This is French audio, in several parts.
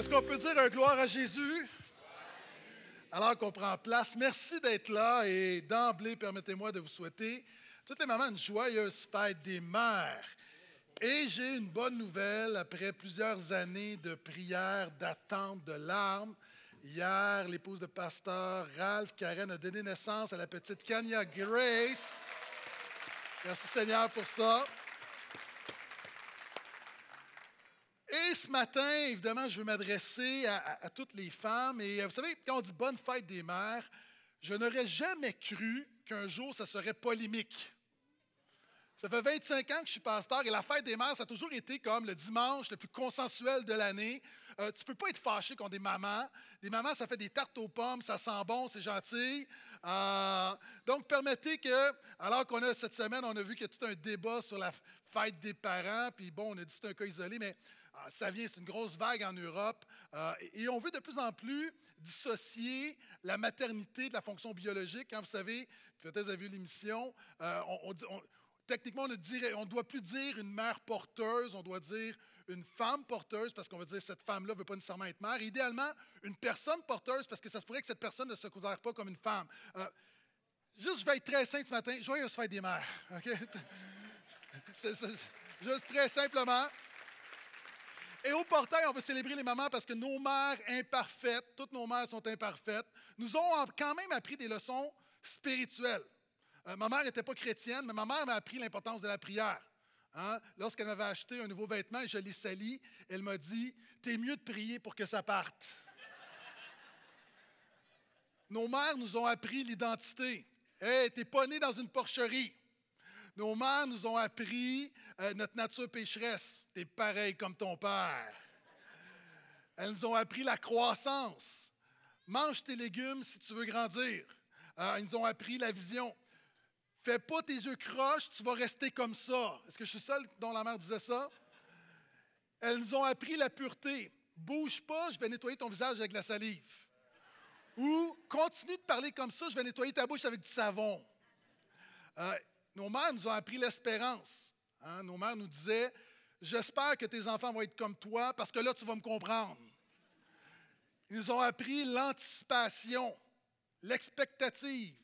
Est-ce qu'on peut dire un gloire à Jésus? Alors qu'on prend place, merci d'être là et d'emblée, permettez-moi de vous souhaiter toutes les mamans une joyeuse fête des mères. Et j'ai une bonne nouvelle, après plusieurs années de prières, d'attente, de larmes, hier, l'épouse de pasteur Ralph Karen a donné naissance à la petite Kanya Grace. Merci Seigneur pour ça. Et ce matin, évidemment, je veux m'adresser à toutes les femmes. Et vous savez, quand on dit « Bonne fête des mères », je n'aurais jamais cru qu'un jour, ça serait polémique. Ça fait 25 ans que je suis pasteur et la fête des mères, ça a toujours été comme le dimanche le plus consensuel de l'année. Tu ne peux pas être fâché contre des mamans. Des mamans, ça fait des tartes aux pommes, ça sent bon, c'est gentil. Donc, permettez que, alors qu'on a cette semaine, on a vu qu'il y a tout un débat sur la fête des parents. Puis bon, on a dit que c'est un cas isolé, mais... ça vient, c'est une grosse vague en Europe. Et on veut de plus en plus dissocier la maternité de la fonction biologique. Hein, vous savez, peut-être vous avez vu l'émission, techniquement, on ne doit plus dire une mère porteuse, on doit dire une femme porteuse, parce qu'on va dire cette femme-là ne veut pas nécessairement être mère. Et idéalement, une personne porteuse, parce que ça se pourrait que cette personne ne se considère pas comme une femme. Je vais être très simple ce matin. Joyeuse fête des mères. Okay? Juste très simplement. Et au portail, on veut célébrer les mamans parce que nos mères imparfaites, toutes nos mères sont imparfaites, nous ont quand même appris des leçons spirituelles. Ma mère n'était pas chrétienne, mais ma mère m'a appris l'importance de la prière. Hein? Lorsqu'elle m'avait acheté un nouveau vêtement et je l'ai sali, elle m'a dit « T'es mieux de prier pour que ça parte. » Nos mères nous ont appris l'identité. « Hey, t'es pas né dans une porcherie. » Nos mères nous ont appris notre nature pécheresse. T'es pareil comme ton père. Elles nous ont appris la croissance. Mange tes légumes si tu veux grandir. Elles nous ont appris la vision. Fais pas tes yeux croches, tu vas rester comme ça. Est-ce que je suis seul dont la mère disait ça? Elles nous ont appris la pureté. Bouge pas, je vais nettoyer ton visage avec de la salive. Ou continue de parler comme ça, je vais nettoyer ta bouche avec du savon. Nos mères nous ont appris l'espérance. Hein? Nos mères nous disaient « J'espère que tes enfants vont être comme toi parce que là, tu vas me comprendre. » Ils nous ont appris l'anticipation, l'expectative.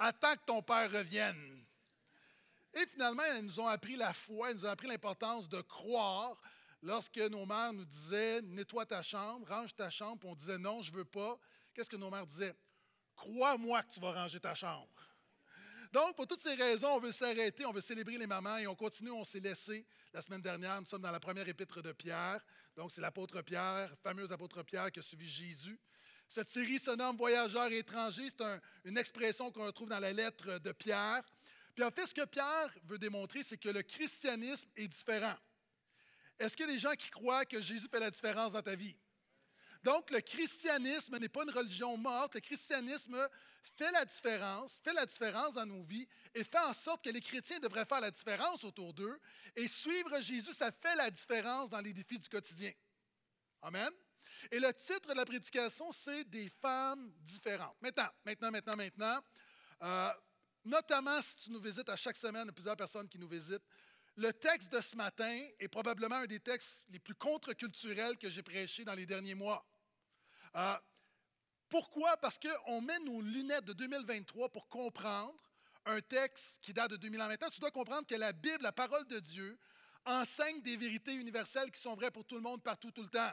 Attends que ton père revienne. Et finalement, elles nous ont appris la foi, elles nous ont appris l'importance de croire. Lorsque nos mères nous disaient « Nettoie ta chambre, range ta chambre », on disait « Non, je ne veux pas », qu'est-ce que nos mères disaient? « Crois-moi que tu vas ranger ta chambre. » Donc, pour toutes ces raisons, on veut s'arrêter, on veut célébrer les mamans et on continue, on s'est laissé la semaine dernière. Nous sommes dans la première épître de Pierre. Donc, c'est l'apôtre Pierre, le fameux apôtre Pierre qui a suivi Jésus. Cette série se nomme « Voyageurs et étrangers ». C'est une expression qu'on retrouve dans la lettre de Pierre. Puis en fait, ce que Pierre veut démontrer, c'est que le christianisme est différent. Est-ce qu'il y a des gens qui croient que Jésus fait la différence dans ta vie? Donc, le christianisme n'est pas une religion morte. Le christianisme fait la différence dans nos vies et fait en sorte que les chrétiens devraient faire la différence autour d'eux. Et suivre Jésus, ça fait la différence dans les défis du quotidien. Amen. Et le titre de la prédication, c'est « Des femmes différentes ». Maintenant, notamment si tu nous visites à chaque semaine, il y a plusieurs personnes qui nous visitent, le texte de ce matin est probablement un des textes les plus contre-culturels que j'ai prêché dans les derniers mois. Pourquoi? Parce qu'on met nos lunettes de 2023 pour comprendre un texte qui date de 2000 ans. Maintenant, tu dois comprendre que la Bible, la parole de Dieu, enseigne des vérités universelles qui sont vraies pour tout le monde, partout, tout le temps.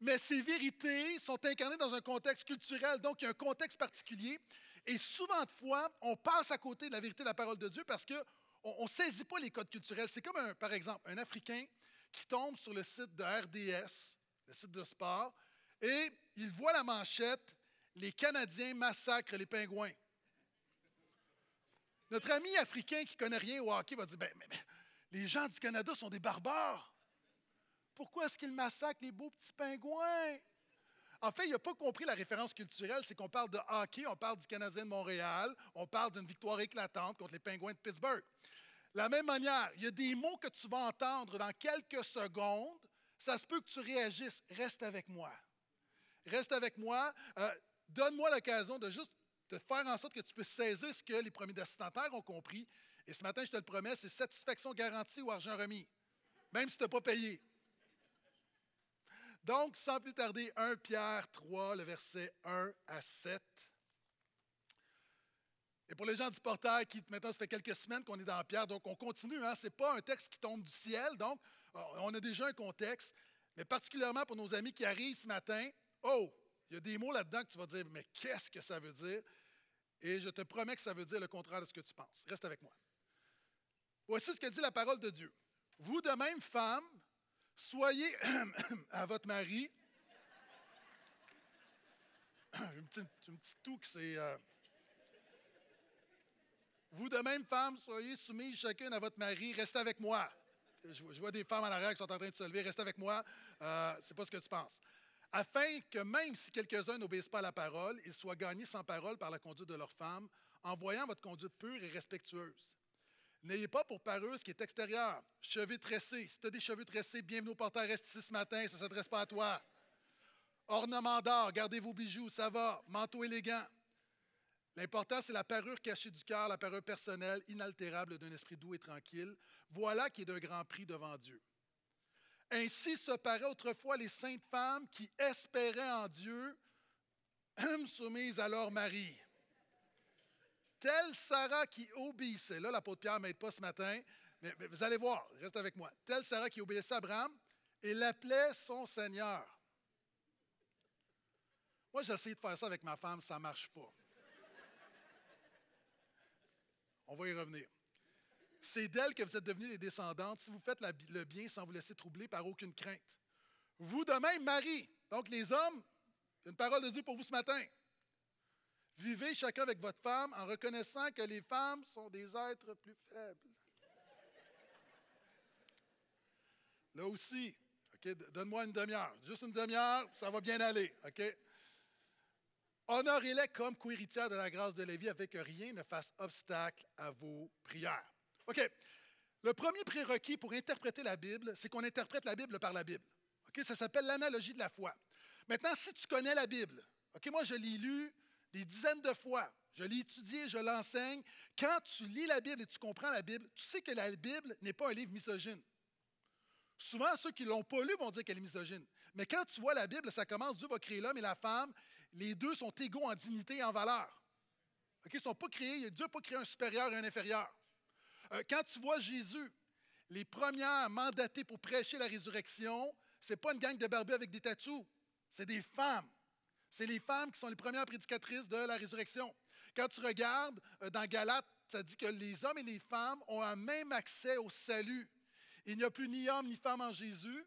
Mais ces vérités sont incarnées dans un contexte culturel, donc il y a un contexte particulier. Et souvent de fois, on passe à côté de la vérité de la parole de Dieu parce que on ne saisit pas les codes culturels. C'est comme, par exemple, un Africain qui tombe sur le site de RDS, le site de sport, et il voit la manchette « Les Canadiens massacrent les pingouins ». Notre ami africain qui ne connaît rien au hockey va dire « Mais les gens du Canada sont des barbares. Pourquoi est-ce qu'ils massacrent les beaux petits pingouins? » En fait, il n'a pas compris la référence culturelle, c'est qu'on parle de hockey, on parle du Canadien de Montréal, on parle d'une victoire éclatante contre les Pingouins de Pittsburgh. De la même manière, il y a des mots que tu vas entendre dans quelques secondes, ça se peut que tu réagisses. Reste avec moi. Reste avec moi. Donne-moi l'occasion de juste te faire en sorte que tu puisses saisir ce que les premiers destinataires ont compris. Et ce matin, je te le promets, c'est satisfaction garantie ou argent remis, même si tu n'as pas payé. Donc, sans plus tarder, 1 Pierre 3, le verset 1 à 7. Et pour les gens du portail qui, maintenant, ça fait quelques semaines qu'on est dans Pierre, donc on continue, hein? Ce n'est pas un texte qui tombe du ciel, donc on a déjà un contexte, mais particulièrement pour nos amis qui arrivent ce matin, oh, il y a des mots là-dedans que tu vas dire, mais qu'est-ce que ça veut dire? Et je te promets que ça veut dire le contraire de ce que tu penses. Reste avec moi. Voici ce que dit la parole de Dieu. Vous de même, femmes, soyez à votre mari. Une petite toux que c'est... Vous de même, femmes, soyez soumises chacune à votre mari. Restez avec moi. Je vois des femmes en arrière qui sont en train de se lever. Restez avec moi. C'est pas ce que tu penses. Afin que même si quelques-uns n'obéissent pas à la parole, ils soient gagnés sans parole par la conduite de leur femme, en voyant votre conduite pure et respectueuse. N'ayez pas pour parure ce qui est extérieur. Cheveux tressés. Si tu as des cheveux tressés, bienvenue au portail, reste ici ce matin, ça ne s'adresse pas à toi. Ornement d'or, gardez vos bijoux, ça va. Manteau élégant. L'important, c'est la parure cachée du cœur, la parure personnelle, inaltérable d'un esprit doux et tranquille. Voilà qui est d'un grand prix devant Dieu. Ainsi se paraient autrefois les saintes femmes qui espéraient en Dieu, soumises à leur mari. Telle Sarah qui obéissait, là l'apôtre Pierre ne m'aide pas ce matin, mais vous allez voir, reste avec moi. Telle Sarah qui obéissait à Abraham et l'appelait son Seigneur. Moi, j'essaie de faire ça avec ma femme, ça ne marche pas. On va y revenir. C'est d'elle que vous êtes devenus les descendantes si vous faites le bien sans vous laisser troubler par aucune crainte. Vous de même, Marie, donc les hommes, une parole de Dieu pour vous ce matin. Vivez chacun avec votre femme en reconnaissant que les femmes sont des êtres plus faibles. Là aussi, okay, donne-moi une demi-heure. Juste une demi-heure, ça va bien aller. Okay? Honorez-les comme co-héritières de la grâce de la vie afin que rien ne fasse obstacle à vos prières. OK. Le premier prérequis pour interpréter la Bible, c'est qu'on interprète la Bible par la Bible. OK? Ça s'appelle l'analogie de la foi. Maintenant, si tu connais la Bible, OK, moi je l'ai lue des dizaines de fois, je l'ai étudiée, je l'enseigne. Quand tu lis la Bible et tu comprends la Bible, tu sais que la Bible n'est pas un livre misogyne. Souvent, ceux qui ne l'ont pas lu vont dire qu'elle est misogyne. Mais quand tu vois la Bible, ça commence, Dieu va créer l'homme et la femme. Les deux sont égaux en dignité et en valeur. OK? Ils ne sont pas créés, Dieu n'a pas créé un supérieur et un inférieur. Quand tu vois Jésus, les premières mandatées pour prêcher la résurrection, ce n'est pas une gang de barbus avec des tatous, c'est des femmes. C'est les femmes qui sont les premières prédicatrices de la résurrection. Quand tu regardes dans Galates, ça dit que les hommes et les femmes ont un même accès au salut. Il n'y a plus ni homme ni femme en Jésus.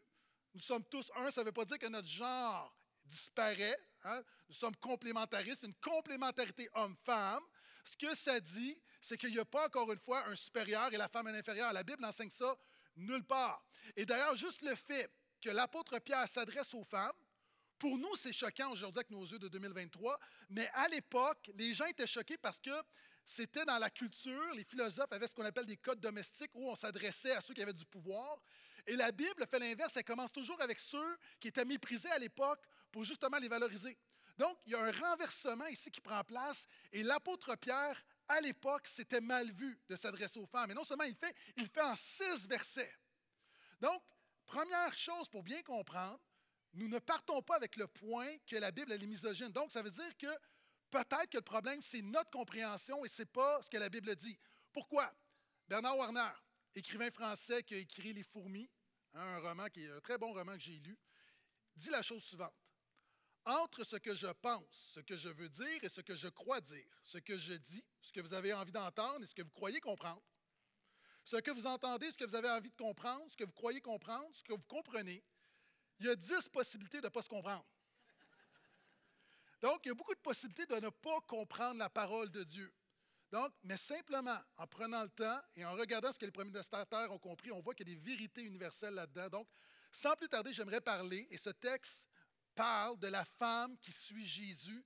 Nous sommes tous un, ça ne veut pas dire que notre genre disparaît. Hein? Nous sommes complémentaristes, une complémentarité homme-femme. Ce que ça dit, c'est qu'il n'y a pas, encore une fois, un supérieur et la femme un inférieur. La Bible n'enseigne ça nulle part. Et d'ailleurs, juste le fait que l'apôtre Pierre s'adresse aux femmes, pour nous, c'est choquant aujourd'hui avec nos yeux de 2023, mais à l'époque, les gens étaient choqués parce que c'était dans la culture, les philosophes avaient ce qu'on appelle des codes domestiques où on s'adressait à ceux qui avaient du pouvoir. Et la Bible fait l'inverse, elle commence toujours avec ceux qui étaient méprisés à l'époque pour justement les valoriser. Donc, il y a un renversement ici qui prend place et l'apôtre Pierre, à l'époque, c'était mal vu de s'adresser aux femmes. Et non seulement il fait en 6 versets. Donc, première chose pour bien comprendre, nous ne partons pas avec le point que la Bible elle est misogyne. Donc, ça veut dire que peut-être que le problème, c'est notre compréhension et ce n'est pas ce que la Bible dit. Pourquoi? Bernard Warner, écrivain français qui a écrit « Les Fourmis », hein, un roman qui est un très bon roman que j'ai lu, dit la chose suivante. Entre ce que je pense, ce que je veux dire et ce que je crois dire, ce que je dis, ce que vous avez envie d'entendre et ce que vous croyez comprendre, ce que vous entendez, ce que vous avez envie de comprendre, ce que vous croyez comprendre, ce que vous comprenez, il y a 10 possibilités de ne pas se comprendre. Donc, il y a beaucoup de possibilités de ne pas comprendre la parole de Dieu. Donc, mais simplement, en prenant le temps et en regardant ce que les premiers destinataires ont compris, on voit qu'il y a des vérités universelles là-dedans. Donc, sans plus tarder, j'aimerais parler, et ce texte parle de la femme qui suit Jésus.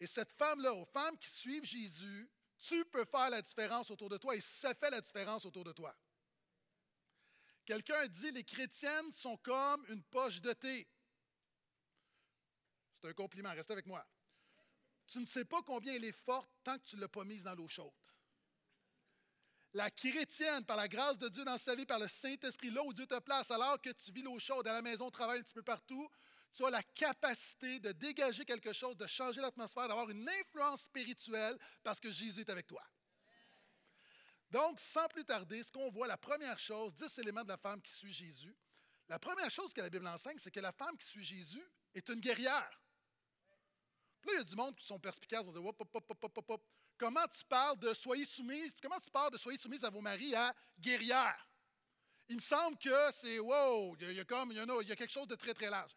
Et cette femme-là, aux femmes qui suivent Jésus, tu peux faire la différence autour de toi et ça fait la différence autour de toi. Quelqu'un dit, les chrétiennes sont comme une poche de thé. C'est un compliment, restez avec moi. Tu ne sais pas combien elle est forte tant que tu ne l'as pas mise dans l'eau chaude. La chrétienne, par la grâce de Dieu dans sa vie, par le Saint-Esprit, là où Dieu te place, alors que tu vis l'eau chaude à la maison, au travail, un petit peu partout, tu as la capacité de dégager quelque chose, de changer l'atmosphère, d'avoir une influence spirituelle parce que Jésus est avec toi. Donc, sans plus tarder, ce qu'on voit, la première chose, 10 éléments de la femme qui suit Jésus. La première chose que la Bible enseigne, c'est que la femme qui suit Jésus est une guerrière. Puis là, il y a du monde qui sont perspicaces, vont dire « hop, hop, hop, hop, hop, hop ». Comment tu parles de « soyez soumises » à vos maris à « guerrière ». Il me semble que c'est « wow », il y a quelque chose de très, très large.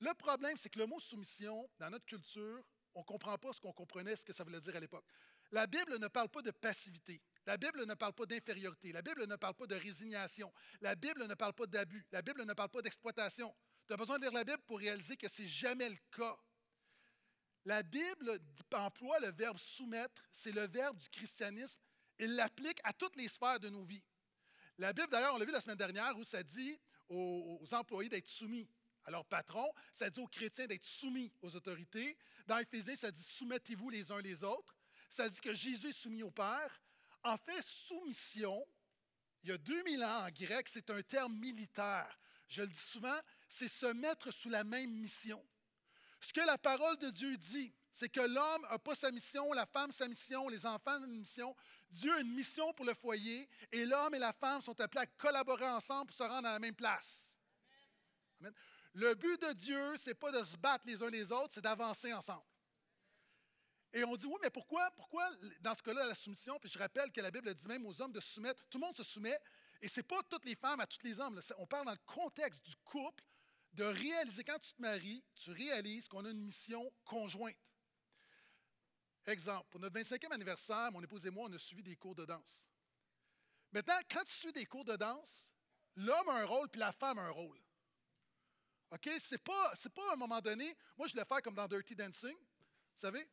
Le problème, c'est que le mot « soumission », dans notre culture, on ne comprend pas ce qu'on comprenait, ce que ça voulait dire à l'époque. La Bible ne parle pas de passivité. La Bible ne parle pas d'infériorité. La Bible ne parle pas de résignation. La Bible ne parle pas d'abus. La Bible ne parle pas d'exploitation. Tu as besoin de lire la Bible pour réaliser que ce n'est jamais le cas. La Bible emploie le verbe « soumettre », c'est le verbe du christianisme. Il l'applique à toutes les sphères de nos vies. La Bible, d'ailleurs, on l'a vu la semaine dernière, où ça dit aux employés d'être soumis à leur patron, ça dit aux chrétiens d'être soumis aux autorités. Dans Ephésiens, ça dit « soumettez-vous les uns les autres ». Ça dit que Jésus est soumis au Père. En fait, soumission, il y a 2000 ans en grec, c'est un terme militaire. Je le dis souvent, c'est se mettre sous la même mission. Ce que la parole de Dieu dit, c'est que l'homme n'a pas sa mission, la femme sa mission, les enfants une mission. Dieu a une mission pour le foyer et l'homme et la femme sont appelés à collaborer ensemble pour se rendre à la même place. Amen. Le but de Dieu, ce n'est pas de se battre les uns les autres, c'est d'avancer ensemble. Et on dit, oui, mais pourquoi dans ce cas-là, la soumission, puis je rappelle que la Bible dit même aux hommes de se soumettre, tout le monde se soumet, et ce n'est pas toutes les femmes à tous les hommes. Là. On parle dans le contexte du couple, de réaliser, quand tu te maries, tu réalises qu'on a une mission conjointe. Exemple, pour notre 25e anniversaire, mon épouse et moi, on a suivi des cours de danse. Maintenant, quand tu suis des cours de danse, l'homme a un rôle, puis la femme a un rôle. OK? C'est pas à un moment donné, moi, je le fais comme dans Dirty Dancing, vous savez?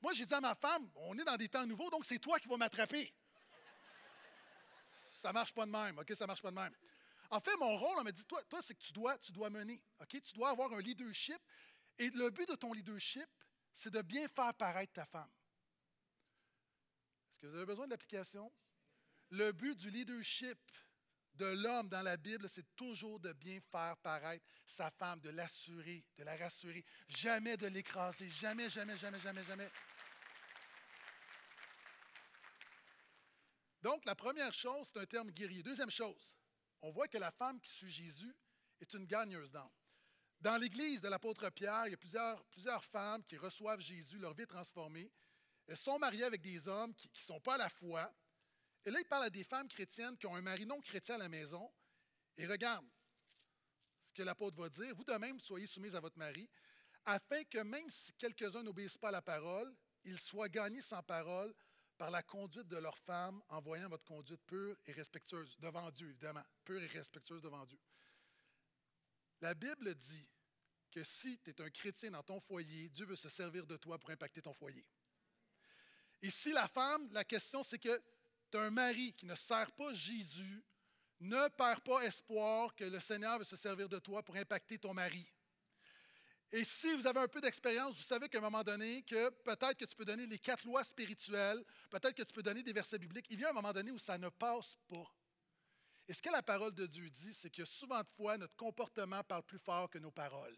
Moi, j'ai dit à ma femme, on est dans des temps nouveaux, donc c'est toi qui vas m'attraper. Ça ne marche pas de même, OK? Ça marche pas de même. En fait, mon rôle, on m'a dit, toi c'est que tu dois mener, OK? Tu dois avoir un leadership. Et le but de ton leadership, c'est de bien faire paraître ta femme. Est-ce que vous avez besoin de l'application? Le but du leadership de l'homme dans la Bible, c'est toujours de bien faire paraître sa femme, de l'assurer, de la rassurer, jamais de l'écraser, jamais, jamais, jamais, jamais, jamais. Donc, la première chose, c'est un terme guerrier. Deuxième chose, on voit que la femme qui suit Jésus est une gagneuse d'âme. Dans l'Église de l'apôtre Pierre, il y a plusieurs femmes qui reçoivent Jésus, leur vie est transformée. Elles sont mariées avec des hommes qui ne sont pas à la foi. Et là, il parle à des femmes chrétiennes qui ont un mari non chrétien à la maison. Et regarde ce que l'apôtre va dire. « Vous de même, soyez soumises à votre mari, afin que même si quelques-uns n'obéissent pas à la parole, ils soient gagnés sans parole par la conduite de leur femme, en voyant votre conduite pure et respectueuse devant Dieu, évidemment. Pure et respectueuse devant Dieu. » La Bible dit que si tu es un chrétien dans ton foyer, Dieu veut se servir de toi pour impacter ton foyer. Ici, la femme, la question, c'est que tu as un mari qui ne sert pas Jésus, ne perds pas espoir que le Seigneur veut se servir de toi pour impacter ton mari. Et si vous avez un peu d'expérience, vous savez qu'à un moment donné, que peut-être que tu peux donner les 4 lois spirituelles, peut-être que tu peux donner des versets bibliques. Il vient un moment donné où ça ne passe pas. Et ce que la parole de Dieu dit, c'est que souvent de fois, notre comportement parle plus fort que nos paroles.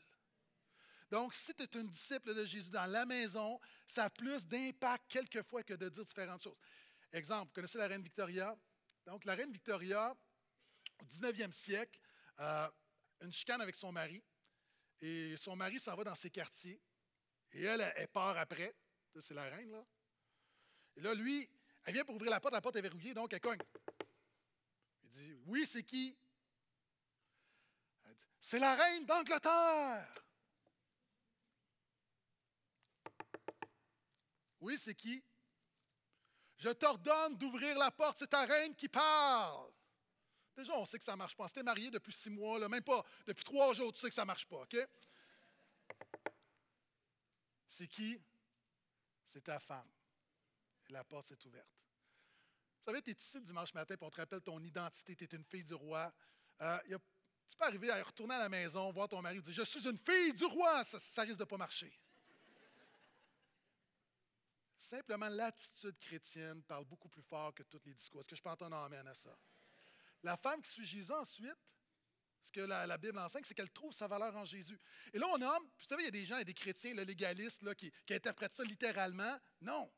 Donc, si tu es une disciple de Jésus dans la maison, ça a plus d'impact quelquefois que de dire différentes choses. Exemple, vous connaissez la reine Victoria? Donc, la reine Victoria, au 19e siècle, une chicane avec son mari. Et son mari s'en va dans ses quartiers. Et elle part après. Ça, c'est la reine, là. Et là, lui, elle vient pour ouvrir la porte est verrouillée, donc elle cogne. Il dit, « Oui, c'est qui? » Elle dit, « C'est la reine d'Angleterre! »« Oui, c'est qui? » « Je t'ordonne d'ouvrir la porte, c'est ta reine qui parle. » Déjà, on sait que ça ne marche pas. Si tu es marié depuis 6 mois, là, même pas, depuis 3 jours, tu sais que ça ne marche pas, OK? C'est qui? C'est ta femme. Et la porte s'est ouverte. Vous savez, tu es ici le dimanche matin, puis on te rappelle ton identité, tu es une fille du roi. Tu peux arriver à retourner à la maison, voir ton mari et dire « Je suis une fille du roi », ça risque de ne pas marcher. Simplement, l'attitude chrétienne parle beaucoup plus fort que tous les discours. Est-ce que je peux entendre un amen à ça? La femme qui suit Jésus ensuite Ce que la Bible enseigne, c'est qu'elle trouve sa valeur en Jésus. Et là, on a, vous savez, il y a des gens, il y a des chrétiens, là, légalistes, là, qui interprètent ça littéralement. Non.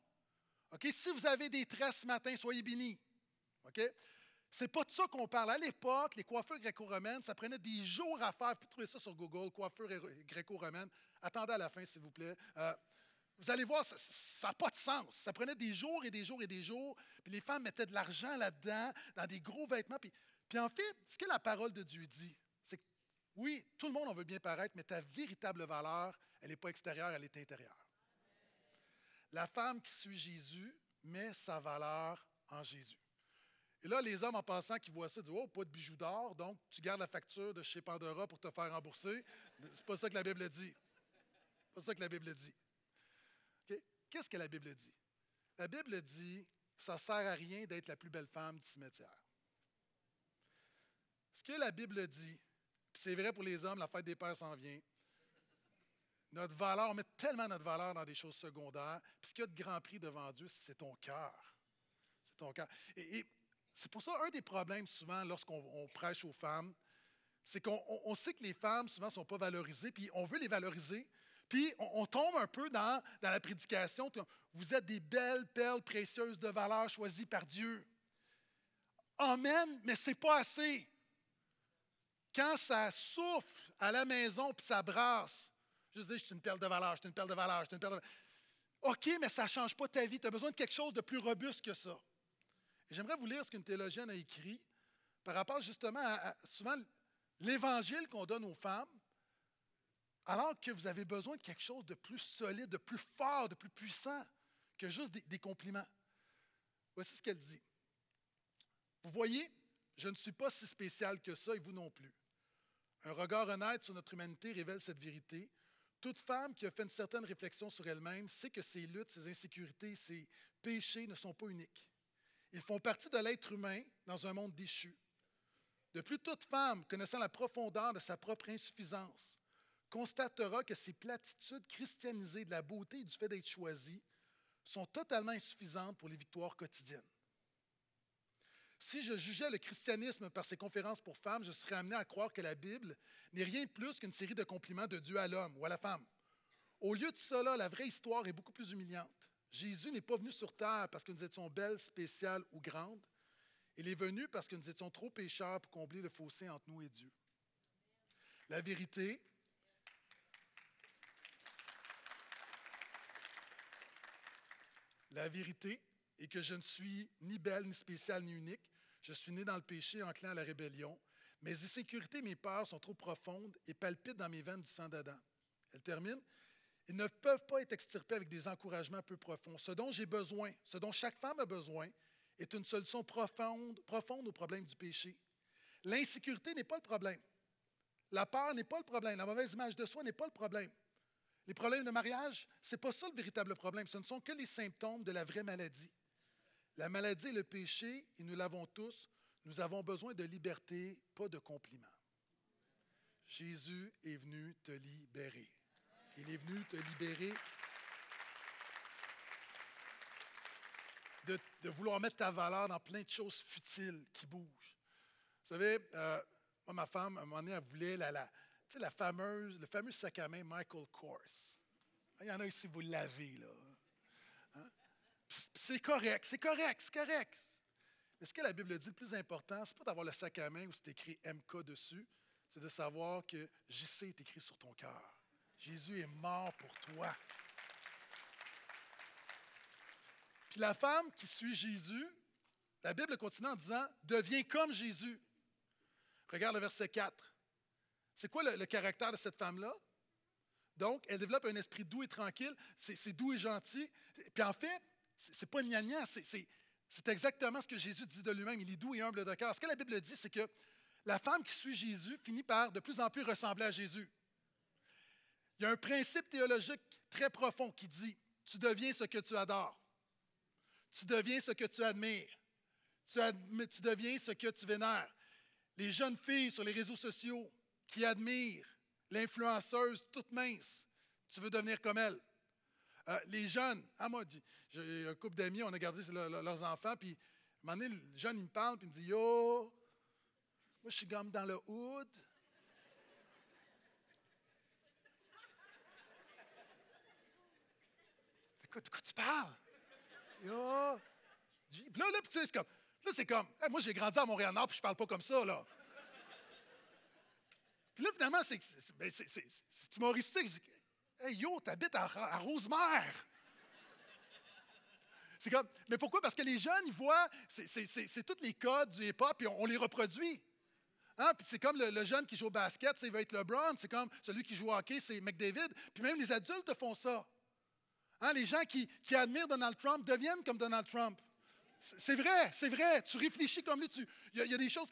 OK? Si vous avez des traits ce matin, soyez bénis. OK? C'est pas de ça qu'on parle. À l'époque, les coiffures gréco-romaines, ça prenait des jours à faire. Vous pouvez trouver ça sur Google, coiffure gréco-romaine. Attendez à la fin, s'il vous plaît. Vous allez voir, ça n'a pas de sens. Ça prenait des jours et des jours et des jours. Puis les femmes mettaient de l'argent là-dedans, dans des gros vêtements. Puis en fait, ce que la parole de Dieu dit, c'est que oui, tout le monde en veut bien paraître, mais ta véritable valeur, elle n'est pas extérieure, elle est intérieure. La femme qui suit Jésus met sa valeur en Jésus. Et là, les hommes, en passant, qui voient ça, disent « Oh, pas de bijoux d'or, donc tu gardes la facture de chez Pandora pour te faire rembourser. » C'est pas ça que la Bible dit. C'est pas ça que la Bible dit. Okay? Qu'est-ce que la Bible dit? La Bible dit que ça ne sert à rien d'être la plus belle femme du cimetière. Ce que la Bible dit, puis c'est vrai pour les hommes, la fête des pères s'en vient, notre valeur, on met tellement notre valeur dans des choses secondaires, puis ce qu'il y a de grand prix devant Dieu, c'est ton cœur. C'est ton cœur. Et c'est pour ça, un des problèmes souvent lorsqu'on prêche aux femmes, c'est qu'on sait que les femmes souvent ne sont pas valorisées, puis on veut les valoriser, puis on tombe un peu dans la prédication. Vous êtes des belles perles précieuses de valeur choisies par Dieu. Amen, mais c'est pas assez. Quand ça souffle à la maison puis ça brasse, je dis, je suis une perle de valeur, je suis une perle de valeur, je suis une perle de valeur. OK, mais ça ne change pas ta vie. Tu as besoin de quelque chose de plus robuste que ça. Et j'aimerais vous lire ce qu'une théologienne a écrit par rapport justement à souvent l'évangile qu'on donne aux femmes, alors que vous avez besoin de quelque chose de plus solide, de plus fort, de plus puissant que juste des compliments. Voici ce qu'elle dit. Vous voyez, je ne suis pas si spéciale que ça et vous non plus. Un regard honnête sur notre humanité révèle cette vérité. Toute femme qui a fait une certaine réflexion sur elle-même sait que ses luttes, ses insécurités, ses péchés ne sont pas uniques. Ils font partie de l'être humain dans un monde déchu. De plus, toute femme connaissant la profondeur de sa propre insuffisance constatera que ces platitudes christianisées de la beauté et du fait d'être choisie sont totalement insuffisantes pour les victoires quotidiennes. Si je jugeais le christianisme par ses conférences pour femmes, je serais amené à croire que la Bible n'est rien de plus qu'une série de compliments de Dieu à l'homme ou à la femme. Au lieu de cela, la vraie histoire est beaucoup plus humiliante. Jésus n'est pas venu sur terre parce que nous étions belles, spéciales ou grandes. Il est venu parce que nous étions trop pécheurs pour combler le fossé entre nous et Dieu. La vérité, est que je ne suis ni belle, ni spéciale, ni unique. Je suis né dans le péché, enclin à la rébellion. Mes insécurités, mes peurs sont trop profondes et palpitent dans mes veines du sang d'Adam. Elle termine. Ils ne peuvent pas être extirpés avec des encouragements peu profonds. Ce dont j'ai besoin, ce dont chaque femme a besoin, est une solution profonde au problème du péché. L'insécurité n'est pas le problème. La peur n'est pas le problème. La mauvaise image de soi n'est pas le problème. Les problèmes de mariage, ce n'est pas ça le véritable problème. Ce ne sont que les symptômes de la vraie maladie. La maladie et le péché, et nous l'avons tous, nous avons besoin de liberté, pas de compliments. Jésus est venu te libérer. Il est venu te libérer de vouloir mettre ta valeur dans plein de choses futiles qui bougent. Vous savez, moi, ma femme, à un moment donné, elle voulait le fameux sac à main Michael Kors. Il y en a ici, vous l'avez, là. C'est correct. Mais ce que la Bible dit, le plus important, c'est pas d'avoir le sac à main où c'est écrit MK dessus, c'est de savoir que JC est écrit sur ton cœur. Jésus est mort pour toi. Puis la femme qui suit Jésus, la Bible continue en disant « Deviens comme Jésus ». Regarde le verset 4. C'est quoi le caractère de cette femme-là? Donc, elle développe un esprit doux et tranquille, c'est doux et gentil. Puis en fait, c'est pas gnagnan, c'est exactement ce que Jésus dit de lui-même. Il est doux et humble de cœur. Ce que la Bible dit, c'est que la femme qui suit Jésus finit par de plus en plus ressembler à Jésus. Il y a un principe théologique très profond qui dit « Tu deviens ce que tu adores. Tu deviens ce que tu admires. Tu deviens ce que tu vénères. » Les jeunes filles sur les réseaux sociaux qui admirent l'influenceuse toute mince, tu veux devenir comme elle. Les jeunes, moi, j'ai un couple d'amis, on a gardé leurs enfants, puis à un moment donné, le jeune, il me parle, puis il me dit « Yo, moi, je suis comme dans le hood. de quoi tu parles? Là, c'est comme, hey, moi, j'ai grandi à Montréal-Nord, puis je parle pas comme ça, là. Puis là, finalement, c'est humoristique. Je dis, hey, yo, t'habites à Rosemere. C'est comme, mais pourquoi? Parce que les jeunes, ils voient, c'est tous les codes du hip-hop, puis on les reproduit. Hein? Puis c'est comme le jeune qui joue au basket, il va être LeBron. C'est comme celui qui joue au hockey, c'est McDavid. Puis même les adultes font ça. Hein? Les gens qui admirent Donald Trump deviennent comme Donald Trump. C'est vrai. Tu réfléchis comme lui. Il y a des choses...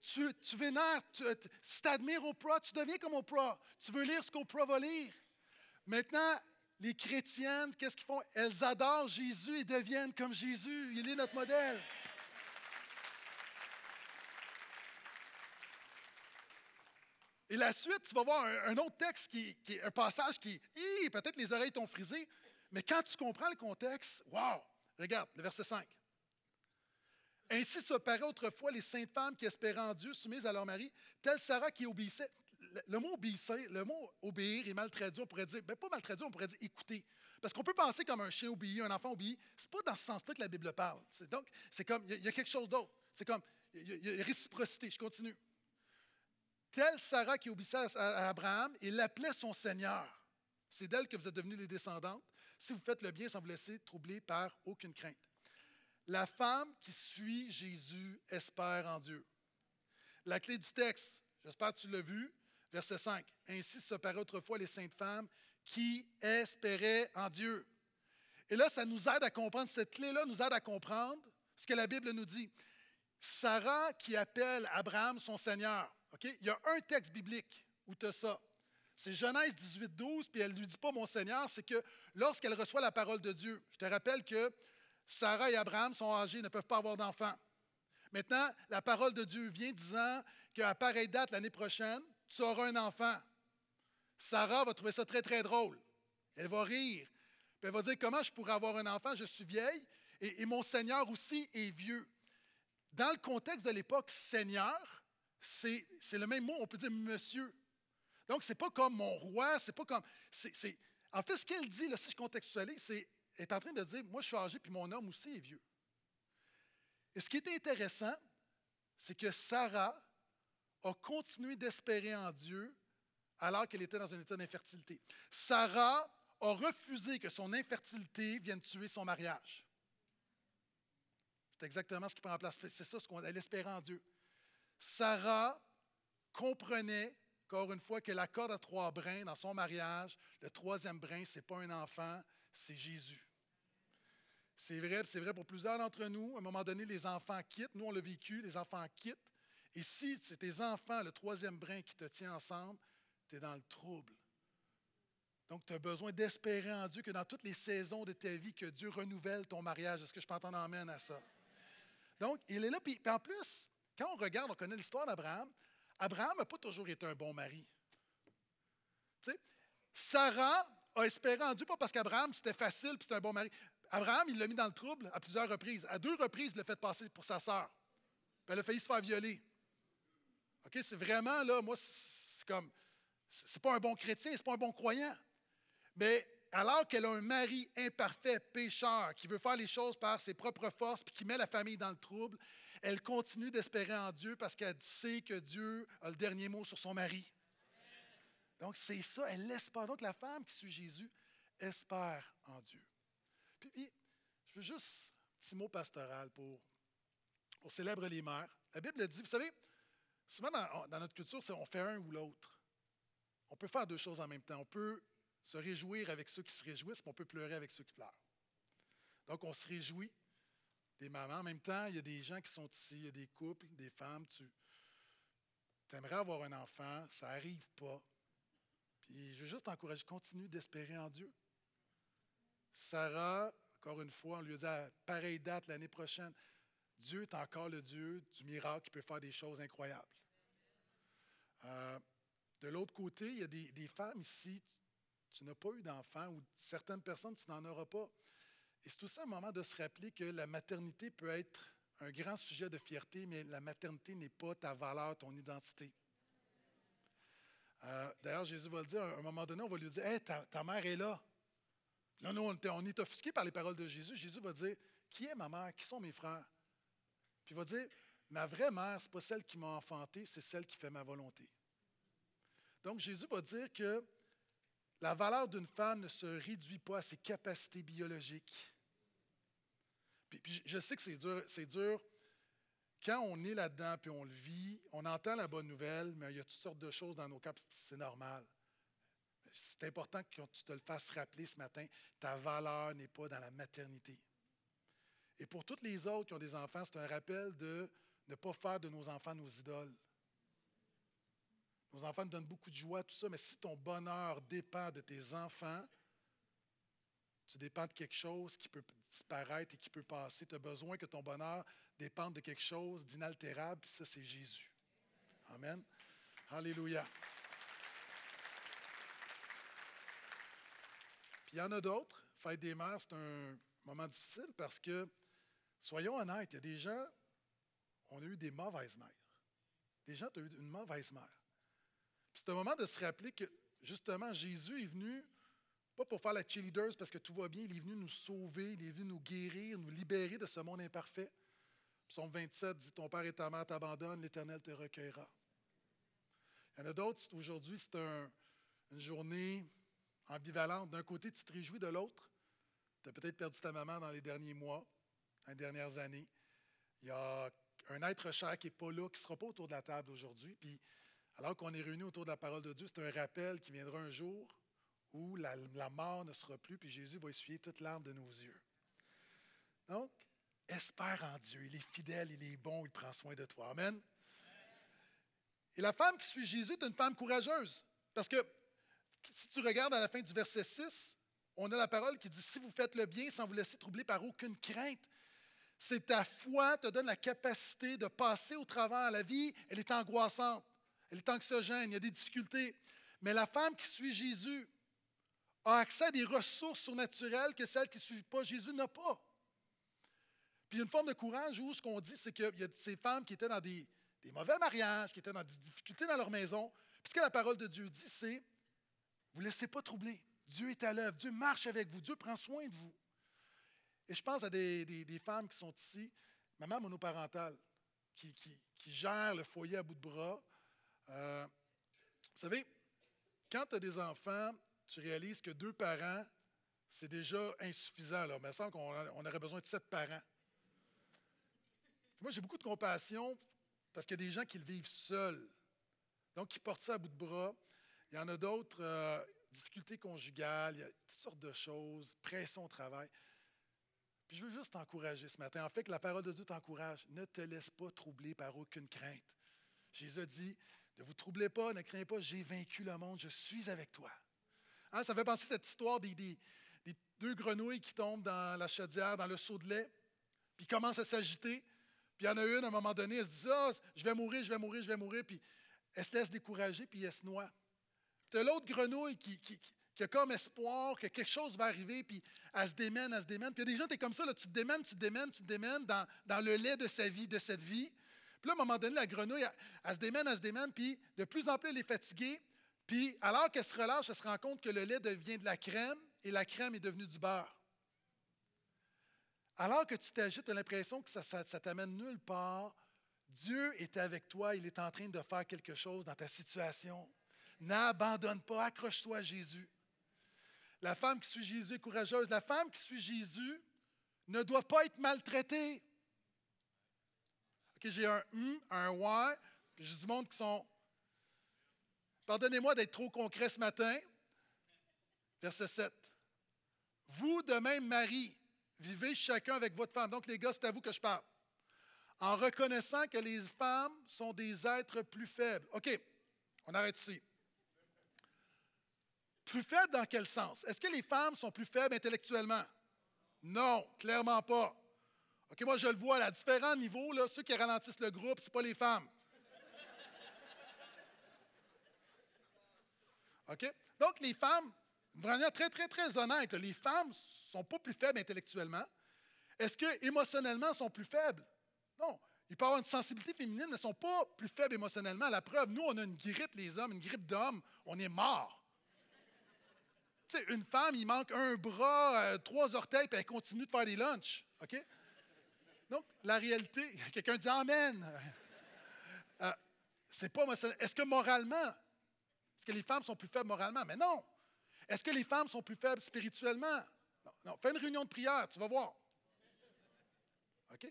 Tu vénères. Si tu admires Oprah, tu deviens comme Oprah. Tu veux lire ce qu'Oprah va lire. Maintenant... Les chrétiennes, qu'est-ce qu'ils font? Elles adorent Jésus et deviennent comme Jésus. Il est notre modèle. Et la suite, tu vas voir un autre texte qui est un passage qui, peut-être les oreilles t'ont frisé, mais quand tu comprends le contexte, wow! Regarde, le verset 5. Ainsi se paraient autrefois les saintes femmes qui espéraient en Dieu, soumises à leur mari, telle Sarah qui obéissait. Le mot obéir est mal traduit. On pourrait dire, bien pas mal traduit, on pourrait dire écouter. Parce qu'on peut penser comme un chien obéi, un enfant obéi. C'est pas dans ce sens-là que la Bible parle. Donc, c'est comme, il y a quelque chose d'autre. C'est comme, il y a réciprocité. Je continue. Telle Sarah qui obéissait à Abraham et l'appelait son Seigneur. C'est d'elle que vous êtes devenus les descendantes. Si vous faites le bien sans vous laisser troubler par aucune crainte. La femme qui suit Jésus espère en Dieu. La clé du texte, j'espère que tu l'as vu. Verset 5. Ainsi se paraient autrefois les saintes femmes qui espéraient en Dieu. Et là, ça nous aide à comprendre, cette clé-là nous aide à comprendre ce que la Bible nous dit. Sarah qui appelle Abraham son Seigneur. Okay? Il y a un texte biblique où tu as ça. C'est Genèse 18:12, puis elle ne lui dit pas mon Seigneur, c'est que lorsqu'elle reçoit la parole de Dieu, je te rappelle que Sarah et Abraham sont âgés, ils ne peuvent pas avoir d'enfants. Maintenant, la parole de Dieu vient disant qu'à pareille date l'année prochaine, tu auras un enfant. Sarah va trouver ça très, très drôle. Elle va rire. Puis elle va dire, comment je pourrais avoir un enfant? Je suis vieille et mon Seigneur aussi est vieux. Dans le contexte de l'époque, Seigneur, c'est le même mot, on peut dire monsieur. Donc, c'est pas comme mon roi, c'est pas comme... En fait, ce qu'elle dit, là, si je contextualise, elle est en train de dire, moi, je suis âgé, puis mon homme aussi est vieux. Et ce qui était intéressant, c'est que Sarah a continué d'espérer en Dieu alors qu'elle était dans un état d'infertilité. Sarah a refusé que son infertilité vienne tuer son mariage. C'est exactement ce qui prend en place. C'est ça, elle espérait en Dieu. Sarah comprenait, encore une fois, que la corde à trois brins dans son mariage, le troisième brin, ce n'est pas un enfant, c'est Jésus. C'est vrai pour plusieurs d'entre nous. À un moment donné, les enfants quittent. Nous, on l'a vécu, les enfants quittent. Et si c'est tes enfants, le troisième brin qui te tient ensemble, tu es dans le trouble. Donc, tu as besoin d'espérer en Dieu que dans toutes les saisons de ta vie, que Dieu renouvelle ton mariage. Est-ce que je peux entendre amen à ça? Donc, il est là. Puis en plus, quand on regarde, on connaît l'histoire d'Abraham. Abraham n'a pas toujours été un bon mari. Tu sais, Sarah a espéré en Dieu, pas parce qu'Abraham, c'était facile, puis c'était un bon mari. Abraham, il l'a mis dans le trouble à plusieurs reprises. À 2 reprises, il l'a fait passer pour sa sœur. Puis elle a failli se faire violer. OK, c'est vraiment, là, moi, c'est comme, c'est pas un bon chrétien, c'est pas un bon croyant. Mais alors qu'elle a un mari imparfait, pécheur, qui veut faire les choses par ses propres forces puis qui met la famille dans le trouble, elle continue d'espérer en Dieu parce qu'elle sait que Dieu a le dernier mot sur son mari. Donc, c'est ça, elle espère. Donc, la femme qui suit Jésus espère en Dieu. Puis je veux juste un petit mot pastoral pour on célèbre les mères. La Bible dit, vous savez, souvent, dans notre culture, on fait un ou l'autre. On peut faire 2 choses en même temps. On peut se réjouir avec ceux qui se réjouissent, puis on peut pleurer avec ceux qui pleurent. Donc, on se réjouit des mamans. En même temps, il y a des gens qui sont ici, il y a des couples, des femmes. Tu aimerais avoir un enfant, ça n'arrive pas. Puis, je veux juste t'encourager, continue d'espérer en Dieu. Sarah, encore une fois, on lui a dit à pareille date l'année prochaine, Dieu est encore le Dieu du miracle qui peut faire des choses incroyables. De l'autre côté, il y a des femmes ici, tu n'as pas eu d'enfant, ou certaines personnes, tu n'en auras pas. Et c'est aussi un moment de se rappeler que la maternité peut être un grand sujet de fierté, mais la maternité n'est pas ta valeur, ton identité. D'ailleurs, Jésus va le dire, à un moment donné, on va lui dire, « Hey, ta mère est là. » Là, nous, on est offusqués par les paroles de Jésus. Jésus va dire, qui est ma mère? Qui sont mes frères? Puis il va dire, ma vraie mère, ce n'est pas celle qui m'a enfanté, c'est celle qui fait ma volonté. Donc, Jésus va dire que la valeur d'une femme ne se réduit pas à ses capacités biologiques. Puis je sais que c'est dur. Quand on est là-dedans puis on le vit, on entend la bonne nouvelle, mais il y a toutes sortes de choses dans nos cas, c'est normal. C'est important que tu te le fasses rappeler ce matin, ta valeur n'est pas dans la maternité. Et pour toutes les autres qui ont des enfants, c'est un rappel de ne pas faire de nos enfants nos idoles. Nos enfants nous donnent beaucoup de joie, tout ça, mais si ton bonheur dépend de tes enfants, tu dépends de quelque chose qui peut disparaître et qui peut passer. Tu as besoin que ton bonheur dépende de quelque chose d'inaltérable, puis ça, c'est Jésus. Amen. Alléluia. Puis il y en a d'autres. Fête des mères, c'est un moment difficile parce que, soyons honnêtes, il y a des gens, on a eu des mauvaises mères. Des gens, tu as eu une mauvaise mère. Puis c'est un moment de se rappeler que, justement, Jésus est venu, pas pour faire la cheerleaders parce que tout va bien, il est venu nous sauver, il est venu nous guérir, nous libérer de ce monde imparfait. Psaume 27 dit « Ton père et ta mère t'abandonnent, l'Éternel te recueillera. » Il y en a d'autres, aujourd'hui, c'est une journée ambivalente. D'un côté, tu te réjouis, de l'autre, tu as peut-être perdu ta maman dans les derniers mois, dans les dernières années. Il y a un être cher qui n'est pas là, qui ne sera pas autour de la table aujourd'hui, puis alors qu'on est réunis autour de la parole de Dieu, c'est un rappel qui viendra un jour où la mort ne sera plus, puis Jésus va essuyer toute larme de nos yeux. Donc, espère en Dieu. Il est fidèle, il est bon, il prend soin de toi. Amen. Et la femme qui suit Jésus est une femme courageuse. Parce que si tu regardes à la fin du verset 6, on a la parole qui dit « Si vous faites le bien sans vous laisser troubler par aucune crainte, c'est ta foi te donne la capacité de passer au travers. La vie, elle est angoissante. » Elle est anxiogène, il y a des difficultés. Mais la femme qui suit Jésus a accès à des ressources surnaturelles que celle qui ne suit pas Jésus n'a pas. Puis il y a une forme de courage où ce qu'on dit, c'est qu'il y a ces femmes qui étaient dans des mauvais mariages, qui étaient dans des difficultés dans leur maison. Puis ce que la parole de Dieu dit, c'est « Vous ne laissez pas troubler. Dieu est à l'œuvre. Dieu marche avec vous. Dieu prend soin de vous. » Et je pense à des femmes qui sont ici, maman monoparentale, qui gère le foyer à bout de bras. Vous savez, quand tu as des enfants, tu réalises que 2 parents, c'est déjà insuffisant. Là. Il me semble qu'on aurait besoin de 7 parents. Puis moi, j'ai beaucoup de compassion parce qu'il y a des gens qui le vivent seuls, donc qui portent ça à bout de bras. Il y en a d'autres, difficultés conjugales, il y a toutes sortes de choses, pression au travail. Puis je veux juste t'encourager ce matin. En fait, que la parole de Dieu t'encourage. Ne te laisse pas troubler par aucune crainte. Jésus a dit... Ne vous troublez pas, ne craignez pas, j'ai vaincu le monde, je suis avec toi. Hein, ça me fait penser à cette histoire des 2 grenouilles qui tombent dans la chaudière, dans le seau de lait, puis commencent à s'agiter. Puis il y en a une, à un moment donné, elle se dit « Ah, je vais mourir, je vais mourir, je vais mourir », puis elle se laisse décourager, puis elle se noie. Puis t'as l'autre grenouille qui a comme espoir que quelque chose va arriver, puis elle se démène. Puis il y a des gens, t'es comme ça, là, tu te démènes dans le lait de sa vie, de cette vie. Puis là, à un moment donné, la grenouille, elle se démène, puis de plus en plus, elle est fatiguée. Puis alors qu'elle se relâche, elle se rend compte que le lait devient de la crème, et la crème est devenue du beurre. Alors que tu t'agites, tu as l'impression que ça t'amène nulle part. Dieu est avec toi, il est en train de faire quelque chose dans ta situation. N'abandonne pas, accroche-toi à Jésus. La femme qui suit Jésus est courageuse. La femme qui suit Jésus ne doit pas être maltraitée. Okay, j'ai un « un « ouais », puis j'ai du monde qui sont… Pardonnez-moi d'être trop concret ce matin. Verset 7. « Vous, de même, mari, vivez chacun avec votre femme. » Donc, les gars, c'est à vous que je parle. « En reconnaissant que les femmes sont des êtres plus faibles. » OK, on arrête ici. Plus faibles dans quel sens? Est-ce que les femmes sont plus faibles intellectuellement? Non, clairement pas. OK, moi, je le vois là, à différents niveaux, là, ceux qui ralentissent le groupe, ce n'est pas les femmes. OK? Donc, les femmes, de manière très, très, très honnête, là, les femmes ne sont pas plus faibles intellectuellement. Est-ce qu'émotionnellement, elles sont plus faibles? Non. Ils peuvent avoir une sensibilité féminine, mais ne sont pas plus faibles émotionnellement. La preuve, nous, on a une grippe, les hommes, une grippe d'hommes, on est morts. sais, une femme, il manque un bras, trois orteils, puis elle continue de faire des lunchs. OK? Donc, la réalité, quelqu'un dit « Amen ». C'est pas... Est-ce que moralement, est-ce que les femmes sont plus faibles moralement? Mais non! Est-ce que les femmes sont plus faibles spirituellement? Non, non. Fais une réunion de prière, tu vas voir. OK?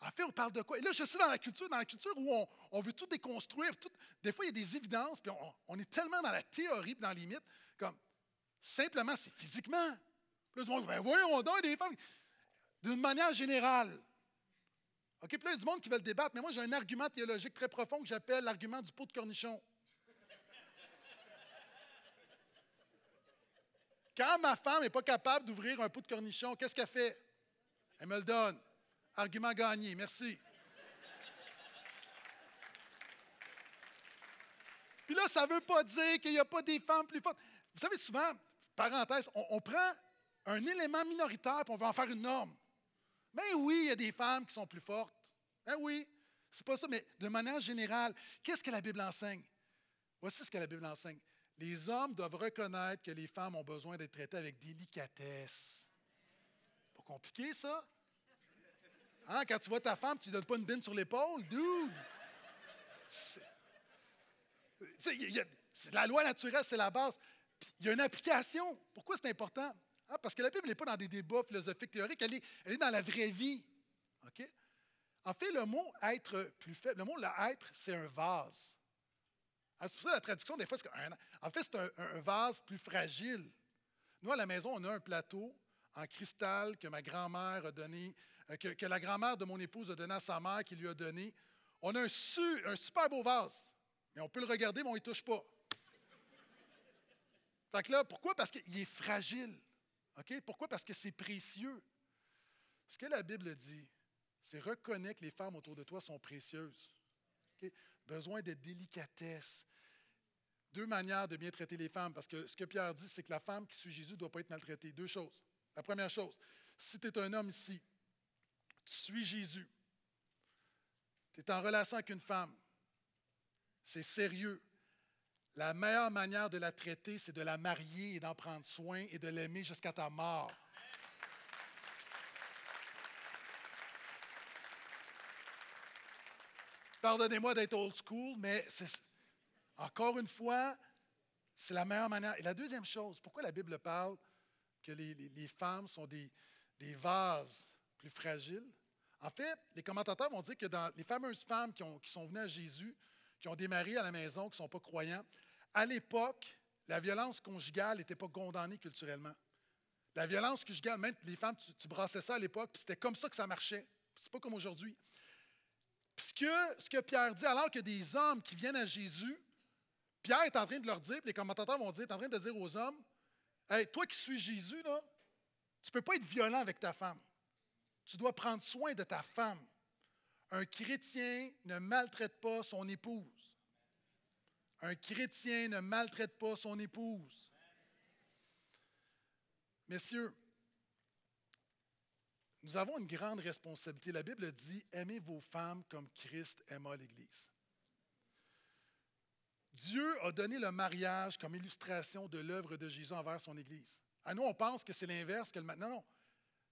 En fait, on parle de quoi? Et là, je suis dans la culture où on veut tout déconstruire. Tout... Des fois, il y a des évidences, puis on est tellement dans la théorie, puis dans les mythes, comme simplement, c'est physiquement. Puis là, du monde, ben voyons donc, des femmes. D'une manière générale. OK? Puis là, il y a du monde qui veut le débattre, mais moi, j'ai un argument théologique très profond que j'appelle l'argument du pot de cornichon. Quand ma femme n'est pas capable d'ouvrir un pot de cornichon, qu'est-ce qu'elle fait? Elle me le donne. Argument gagné, merci. Puis là, ça ne veut pas dire qu'il n'y a pas des femmes plus fortes. Vous savez, souvent, parenthèse, on prend un élément minoritaire et on veut en faire une norme. Ben oui, il y a des femmes qui sont plus fortes. Ben oui, c'est pas ça, mais de manière générale, qu'est-ce que la Bible enseigne? Voici ce que la Bible enseigne. Les hommes doivent reconnaître que les femmes ont besoin d'être traitées avec délicatesse. Pas compliqué, ça? Hein, quand tu vois ta femme, tu ne donnes pas une bine sur l'épaule, dude! C'est la loi naturelle, c'est la base. Il y a une application. Pourquoi c'est important? Hein, parce que la Bible n'est pas dans des débats philosophiques théoriques, elle est dans la vraie vie. Okay? En fait, le mot « être plus faible », le mot « être », c'est un vase. Hein, c'est pour ça que la traduction, des fois, c'est en fait, c'est un vase plus fragile. Nous, à la maison, on a un plateau en cristal que ma grand-mère a donné, que la grand-mère de mon épouse a donné à sa mère, qui lui a donné. On a un super beau vase, mais on peut le regarder, mais on ne le touche pas. Fait que là, pourquoi? Parce qu'il est fragile. Okay? Pourquoi? Parce que c'est précieux. Ce que la Bible dit, c'est reconnais que les femmes autour de toi sont précieuses. Okay? Besoin de délicatesse. Deux manières de bien traiter les femmes, parce que ce que Pierre dit, c'est que la femme qui suit Jésus ne doit pas être maltraitée. Deux choses. La première chose, si tu es un homme ici, tu suis Jésus. Tu es en relation avec une femme. C'est sérieux. La meilleure manière de la traiter, c'est de la marier et d'en prendre soin et de l'aimer jusqu'à ta mort. Pardonnez-moi d'être old school, mais encore une fois, c'est la meilleure manière. Et la deuxième chose, pourquoi la Bible parle que les femmes sont des vases plus fragiles? En fait, les commentateurs vont dire que dans les fameuses femmes qui sont venues à Jésus, qui ont des maris à la maison, qui ne sont pas croyants, à l'époque, la violence conjugale n'était pas condamnée culturellement. La violence conjugale, même les femmes, tu brassais ça à l'époque, puis c'était comme ça que ça marchait. C'est pas comme aujourd'hui. Puis ce que Pierre dit, alors que des hommes qui viennent à Jésus, Pierre est en train de leur dire, puis les commentateurs vont dire, est en train de dire aux hommes, « Hey, toi qui suis Jésus, là, tu ne peux pas être violent avec ta femme. Tu dois prendre soin de ta femme. Un chrétien ne maltraite pas son épouse. Un chrétien ne maltraite pas son épouse. » Messieurs, nous avons une grande responsabilité. La Bible dit « Aimez vos femmes comme Christ aima l'Église. » Dieu a donné le mariage comme illustration de l'œuvre de Jésus envers son Église. À nous, on pense que c'est l'inverse. Non, non.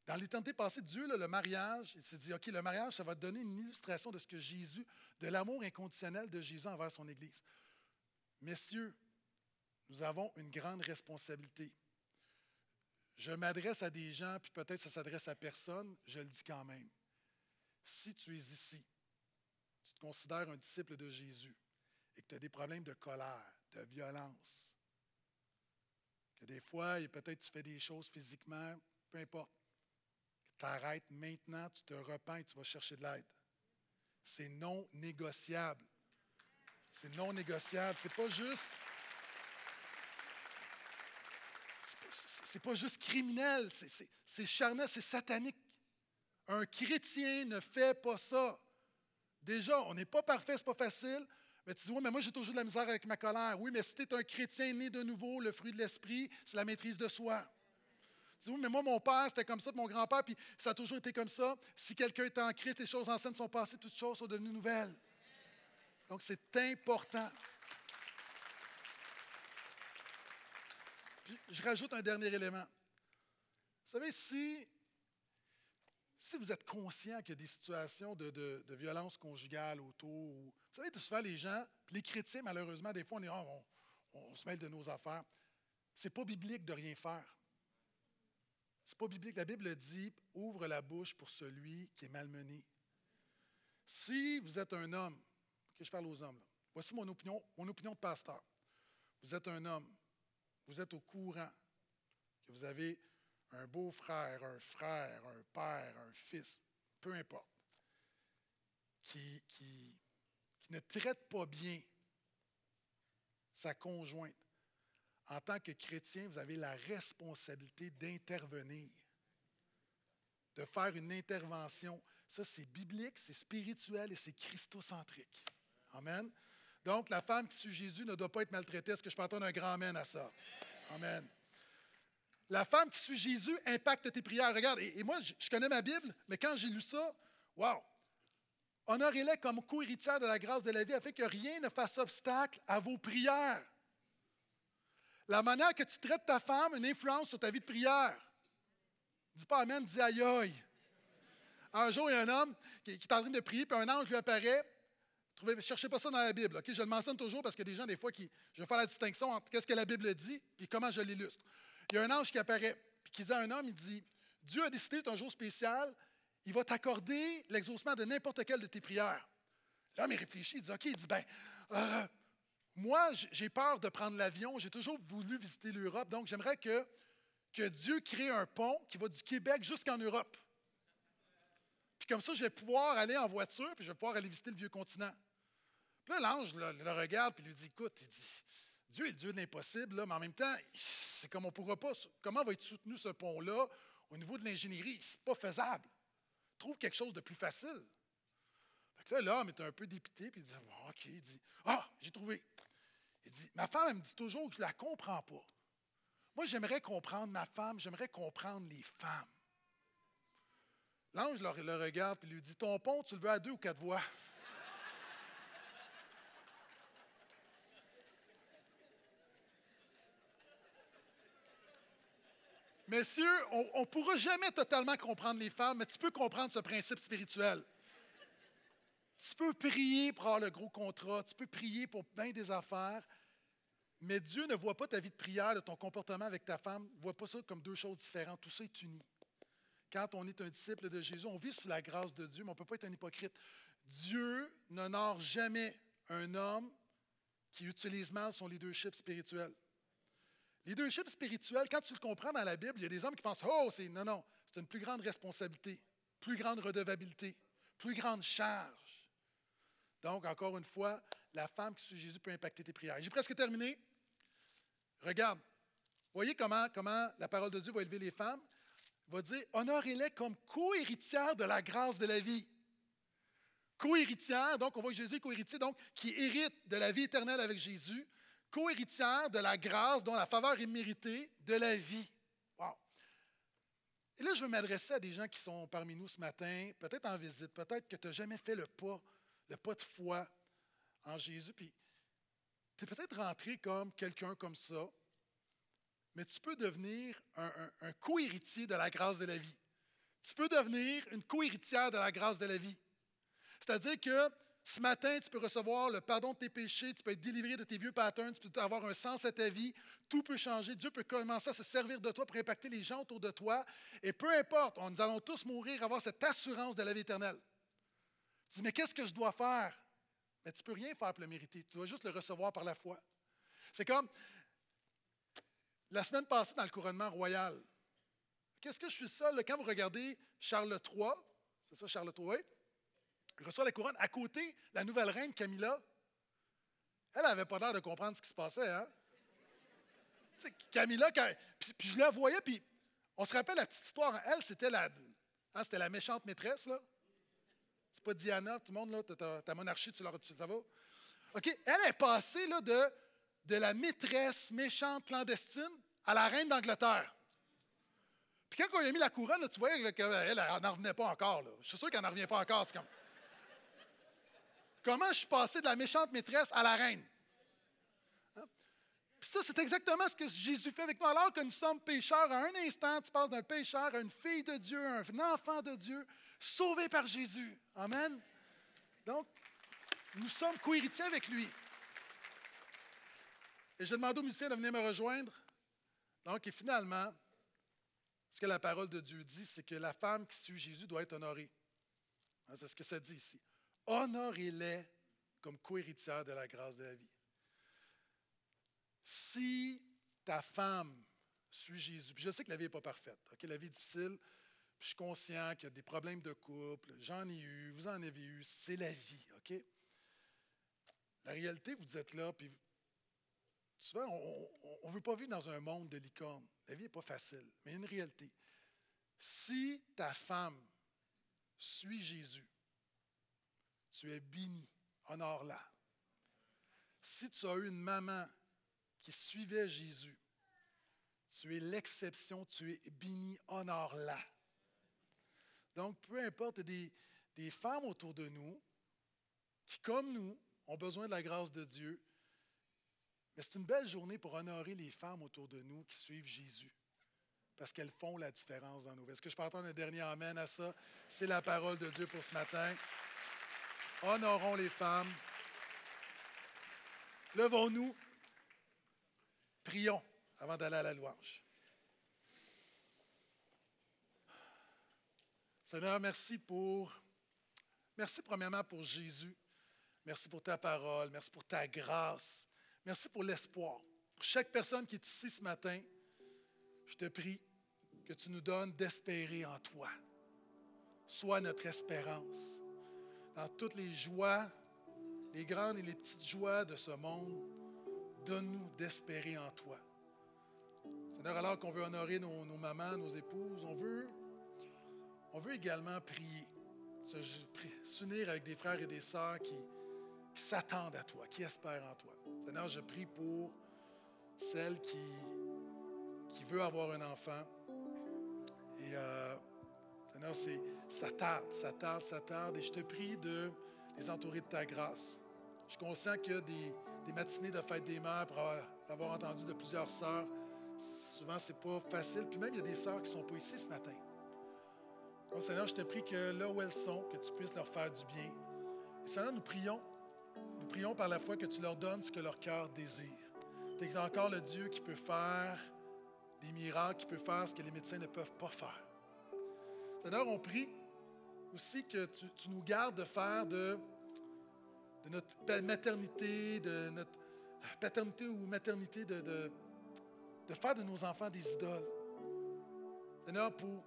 Dans l'éternité passée, Dieu, là, le mariage, il s'est dit, OK, le mariage, ça va donner une illustration de ce que Jésus, de l'amour inconditionnel de Jésus envers son Église. Messieurs, nous avons une grande responsabilité. Je m'adresse à des gens, puis peut-être ça s'adresse à personne, je le dis quand même. Si tu es ici, tu te considères un disciple de Jésus et que tu as des problèmes de colère, de violence, que des fois, et peut-être tu fais des choses physiquement, peu importe. T'arrêtes maintenant, tu te repens et tu vas chercher de l'aide. C'est non négociable. C'est non négociable. C'est pas juste criminel. C'est charnel, c'est satanique. Un chrétien ne fait pas ça. Déjà, on n'est pas parfait, c'est pas facile. Mais tu dis, oui, mais moi, j'ai toujours de la misère avec ma colère. Oui, mais si tu es un chrétien né de nouveau, le fruit de l'esprit, c'est la maîtrise de soi. Tu dis, oui, mais moi, mon père, c'était comme ça, puis mon grand-père, puis ça a toujours été comme ça. Si quelqu'un est en Christ, les choses anciennes sont passées, toutes choses sont devenues nouvelles. Donc, c'est important. Puis je rajoute un dernier élément. Vous savez, si vous êtes conscient qu'il y a des situations de violence conjugale autour, ou, vous savez, souvent les gens, les chrétiens, malheureusement, des fois, on est on se mêle de nos affaires. C'est pas biblique de rien faire. C'est pas biblique. La Bible dit « Ouvre la bouche pour celui qui est malmené ». Si vous êtes un homme, okay, je parle aux hommes, là. Voici mon opinion de pasteur. Vous êtes un homme, vous êtes au courant que vous avez un beau-frère, un frère, un père, un fils, peu importe, qui ne traite pas bien sa conjointe. En tant que chrétien, vous avez la responsabilité d'intervenir, de faire une intervention. Ça, c'est biblique, c'est spirituel et c'est christocentrique. Amen. Donc, la femme qui suit Jésus ne doit pas être maltraitée. Est-ce que je peux entendre un grand amen à ça? Amen. La femme qui suit Jésus impacte tes prières. Regarde, et moi, je connais ma Bible, mais quand j'ai lu ça, wow! Honorez-les comme co-héritières de la grâce de la vie afin que rien ne fasse obstacle à vos prières. La manière que tu traites ta femme a une influence sur ta vie de prière. Dis pas amen, dis aïe aïe. Un jour, il y a un homme qui est en train de prier, puis un ange lui apparaît. Ne cherchez pas ça dans la Bible. Okay? Je le mentionne toujours parce que des gens, des fois, je vais faire la distinction entre ce que la Bible dit et comment je l'illustre. Il y a un ange qui apparaît, puis qui dit à un homme, il dit, « Dieu a décidé, c'est un jour spécial, il va t'accorder l'exaucement de n'importe quelle de tes prières. » L'homme, il réfléchit, il dit, « OK, il dit, ben, moi, j'ai peur de prendre l'avion, j'ai toujours voulu visiter l'Europe, donc j'aimerais que Dieu crée un pont qui va du Québec jusqu'en Europe. Puis comme ça, je vais pouvoir aller en voiture, puis je vais pouvoir aller visiter le vieux continent. » Puis là, l'ange le regarde, puis lui dit, « Écoute, il dit, Dieu est le Dieu de l'impossible, là, mais en même temps, c'est comme on ne pourra pas. Comment va être soutenu ce pont-là au niveau de l'ingénierie? C'est pas faisable. Trouve quelque chose de plus facile. » Fait que là, l'homme est un peu dépité, puis il dit, « OK, il dit, ah, j'ai trouvé. » Il dit, « Ma femme, elle me dit toujours que je ne la comprends pas. Moi, j'aimerais comprendre ma femme, j'aimerais comprendre les femmes. » L'ange le regarde, puis lui dit, « Ton pont, tu le veux à 2 ou 4 voies? » Messieurs, on ne pourra jamais totalement comprendre les femmes, mais tu peux comprendre ce principe spirituel. Tu peux prier pour avoir le gros contrat, tu peux prier pour bien des affaires, mais Dieu ne voit pas ta vie de prière, de ton comportement avec ta femme, ne voit pas ça comme 2 choses différentes. Tout ça est uni. Quand on est un disciple de Jésus, on vit sous la grâce de Dieu, mais on ne peut pas être un hypocrite. Dieu n'honore jamais un homme qui utilise mal son leadership spirituel. Leadership spirituel, quand tu le comprends dans la Bible, il y a des hommes qui pensent « Oh, c'est... » Non, non, c'est une plus grande responsabilité, plus grande redevabilité, plus grande charge. Donc, encore une fois, la femme qui suit Jésus peut impacter tes prières. J'ai presque terminé. Regarde, voyez comment la parole de Dieu va élever les femmes. Elle va dire « Honorez-les comme co-héritières de la grâce de la vie. » Co-héritière, donc on voit que Jésus est co-héritier, donc qui hérite de la vie éternelle avec Jésus. Co-héritière de la grâce dont la faveur est méritée, de la vie. Wow! Et là, je veux m'adresser à des gens qui sont parmi nous ce matin, peut-être en visite, peut-être que tu n'as jamais fait le pas de foi en Jésus, puis tu es peut-être rentré comme quelqu'un comme ça, mais tu peux devenir un co-héritier de la grâce de la vie. Tu peux devenir une co-héritière de la grâce de la vie. C'est-à-dire que ce matin, tu peux recevoir le pardon de tes péchés, tu peux être délivré de tes vieux patterns, tu peux avoir un sens à ta vie, tout peut changer, Dieu peut commencer à se servir de toi pour impacter les gens autour de toi, et peu importe, nous allons tous mourir, avoir cette assurance de la vie éternelle. Tu dis, mais qu'est-ce que je dois faire? Mais tu ne peux rien faire pour le mériter, tu dois juste le recevoir par la foi. C'est comme la semaine passée dans le couronnement royal. Qu'est-ce que je suis seul? Quand vous regardez Charles III, c'est ça Charles III, oui? Il reçoit la couronne. À côté, la nouvelle reine, Camilla, elle n'avait pas l'air de comprendre ce qui se passait. Hein? Tu sais, Camilla, puis je la voyais, puis on se rappelle la petite histoire. Elle, c'était la méchante maîtresse. Là. C'est pas Diana, tout le monde, là, ta monarchie, ça va? OK, elle est passée là, de la maîtresse méchante clandestine à la reine d'Angleterre. Puis quand on lui a mis la couronne, là, tu voyais qu'elle n'en revenait pas encore. Là. Je suis sûr qu'elle n'en revient pas encore. C'est comme... Comment je suis passé de la méchante maîtresse à la reine? Hein? Puis Ça, c'est exactement ce que Jésus fait avec nous. Alors que nous sommes pécheurs, à un instant, tu passes d'un pécheur à une fille de Dieu, à un enfant de Dieu, sauvé par Jésus. Amen. Donc, nous sommes co-héritiers avec lui. Et j'ai demandé aux musiciens de venir me rejoindre. Donc, et finalement, ce que la parole de Dieu dit, c'est que la femme qui suit Jésus doit être honorée. Hein, c'est ce que ça dit ici. Honorez-les comme co-héritière de la grâce de la vie. Si ta femme suit Jésus, puis je sais que la vie n'est pas parfaite, okay? La vie est difficile, puis je suis conscient qu'il y a des problèmes de couple, j'en ai eu, vous en avez eu, c'est la vie, OK? La réalité, vous êtes là, puis souvent, on ne veut pas vivre dans un monde de licorne. La vie n'est pas facile, mais il y a une réalité. Si ta femme suit Jésus, tu es béni, honore-la. Si tu as eu une maman qui suivait Jésus, tu es l'exception, tu es béni, honore-la. Donc, peu importe, des femmes autour de nous qui, comme nous, ont besoin de la grâce de Dieu, mais c'est une belle journée pour honorer les femmes autour de nous qui suivent Jésus, parce qu'elles font la différence dans nos vies. Est-ce que je peux entendre un dernier amen à ça? C'est la parole de Dieu pour ce matin. Honorons les femmes. Levons-nous. Prions avant d'aller à la louange. Seigneur, merci premièrement pour Jésus. Merci pour ta parole. Merci pour ta grâce. Merci pour l'espoir. Pour chaque personne qui est ici ce matin, je te prie que tu nous donnes d'espérer en toi. Sois notre espérance. Dans toutes les joies, les grandes et les petites joies de ce monde, donne-nous d'espérer en toi. Seigneur, alors qu'on veut honorer nos mamans, nos épouses, on veut également prier, s'unir avec des frères et des sœurs qui s'attendent à toi, qui espèrent en toi. Seigneur, je prie pour celle qui veut avoir un enfant. Et Seigneur, ça tarde. Et je te prie de les entourer de ta grâce. Je suis conscient qu'il y a des matinées de fête des mères, pour l'avoir entendu de plusieurs sœurs. Souvent, c'est pas facile. Puis même, il y a des sœurs qui ne sont pas ici ce matin. Donc, Seigneur, je te prie que là où elles sont, que tu puisses leur faire du bien. Et Seigneur, nous prions par la foi que tu leur donnes ce que leur cœur désire. Tu es encore le Dieu qui peut faire des miracles, qui peut faire ce que les médecins ne peuvent pas faire. Seigneur, on prie aussi que tu nous gardes de faire de notre maternité, de notre paternité ou maternité, de faire de nos enfants des idoles. Seigneur, pour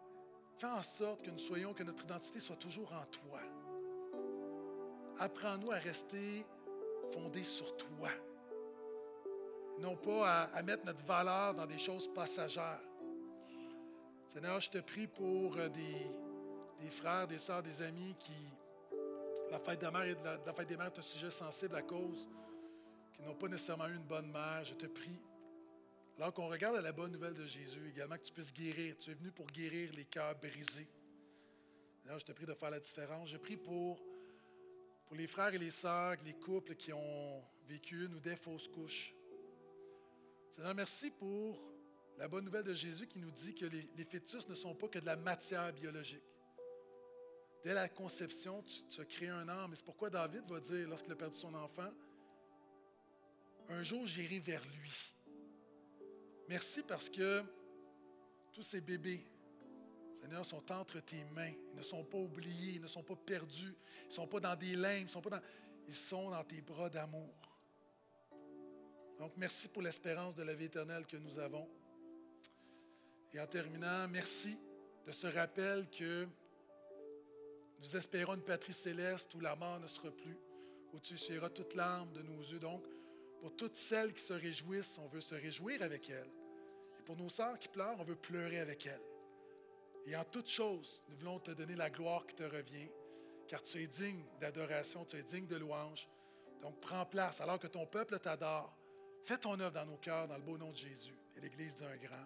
faire en sorte que nous soyons, que notre identité soit toujours en toi. Apprends-nous à rester fondés sur toi, non pas à mettre notre valeur dans des choses passagères. Seigneur, je te prie pour des frères, des sœurs, des amis qui, la fête de mère et la fête des mères est un sujet sensible à cause qu'ils n'ont pas nécessairement eu une bonne mère. Je te prie, alors qu'on regarde à la bonne nouvelle de Jésus également, que tu puisses guérir. Tu es venu pour guérir les cœurs brisés. Seigneur, je te prie de faire la différence. Je prie pour les frères et les sœurs, les couples qui ont vécu une ou des fausses couches. Seigneur, merci pour la bonne nouvelle de Jésus qui nous dit que les fœtus ne sont pas que de la matière biologique. Dès la conception, tu as créé un homme. Et c'est pourquoi David va dire, lorsqu'il a perdu son enfant, « Un jour, j'irai vers lui. » Merci parce que tous ces bébés, Seigneur, sont entre tes mains. Ils ne sont pas oubliés, ils ne sont pas perdus. Ils ne sont pas dans des limbes, ils sont dans tes bras d'amour. Donc, merci pour l'espérance de la vie éternelle que nous avons. Et en terminant, merci de ce rappel que nous espérons une patrie céleste où la mort ne sera plus, où tu essuieras toute larme de nos yeux. Donc, pour toutes celles qui se réjouissent, on veut se réjouir avec elles. Et pour nos sœurs qui pleurent, on veut pleurer avec elles. Et en toute chose, nous voulons te donner la gloire qui te revient, car tu es digne d'adoration, tu es digne de louange. Donc, prends place alors que ton peuple t'adore. Fais ton œuvre dans nos cœurs, dans le beau nom de Jésus. Et l'Église dit un grand.